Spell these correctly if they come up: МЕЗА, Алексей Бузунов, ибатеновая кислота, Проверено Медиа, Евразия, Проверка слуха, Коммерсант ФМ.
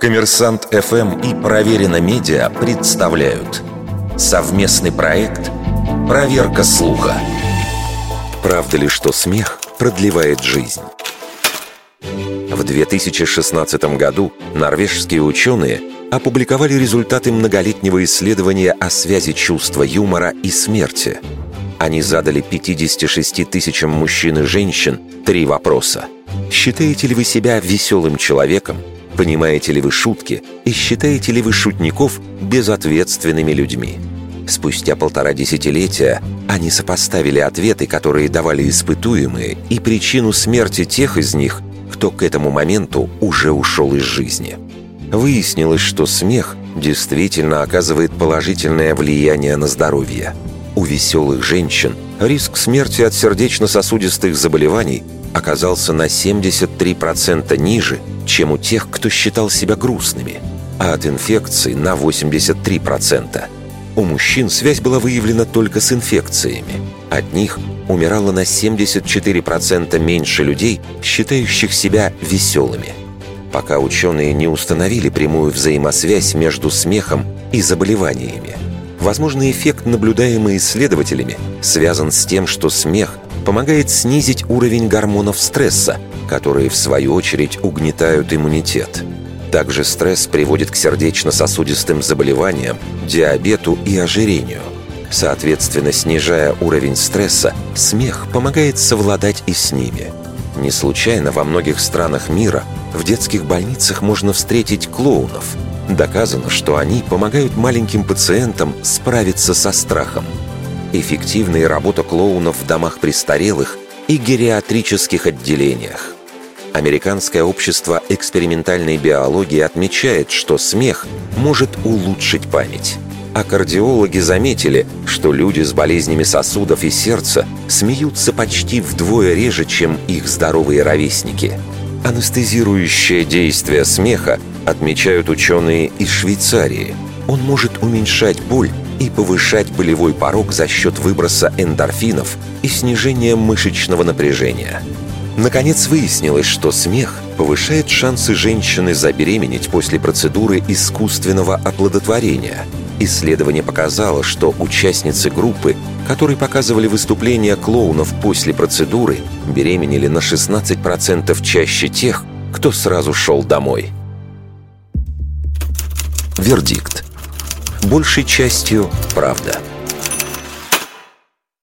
Коммерсант ФМ и Проверено Медиа представляют совместный проект «Проверка слуха». Правда ли, что смех продлевает жизнь? В 2016 году норвежские ученые опубликовали результаты многолетнего исследования о связи чувства юмора и смерти. Они задали 56 тысячам мужчин и женщин 3 вопроса. Считаете ли вы себя веселым человеком? Понимаете ли вы шутки? И считаете ли вы шутников безответственными людьми? Спустя 1,5 десятилетия они сопоставили ответы, которые давали испытуемые, и причину смерти тех из них, кто к этому моменту уже ушел из жизни. Выяснилось, что смех действительно оказывает положительное влияние на здоровье. У веселых женщин риск смерти от сердечно-сосудистых заболеваний оказался на 73% ниже, чем у тех, кто считал себя грустными, а от инфекций на 83%. У мужчин связь была выявлена только с инфекциями. От них умирало на 74% меньше людей, считающих себя веселыми. Пока ученые не установили прямую взаимосвязь между смехом и заболеваниями. Возможно, эффект, наблюдаемый исследователями, связан с тем, что смех помогает снизить уровень гормонов стресса, которые, в свою очередь, угнетают иммунитет. Также стресс приводит к сердечно-сосудистым заболеваниям, диабету и ожирению. Соответственно, снижая уровень стресса, смех помогает совладать и с ними. Не случайно во многих странах мира в детских больницах можно встретить клоунов. Доказано, что они помогают маленьким пациентам справиться со страхом. Эффективна и работа клоунов в домах престарелых и гериатрических отделениях. Американское общество экспериментальной биологии отмечает, что смех может улучшить память. А кардиологи заметили, что люди с болезнями сосудов и сердца смеются почти вдвое реже, чем их здоровые ровесники. Анестезирующее действие смеха отмечают ученые из Швейцарии. Он может уменьшать боль и повышать болевой порог за счет выброса эндорфинов и снижения мышечного напряжения. Наконец выяснилось, что смех повышает шансы женщины забеременеть после процедуры искусственного оплодотворения. Исследование показало, что участницы группы, которые показывали выступления клоунов после процедуры, беременели на 16% чаще тех, кто сразу шел домой. Вердикт. Большей частью правда.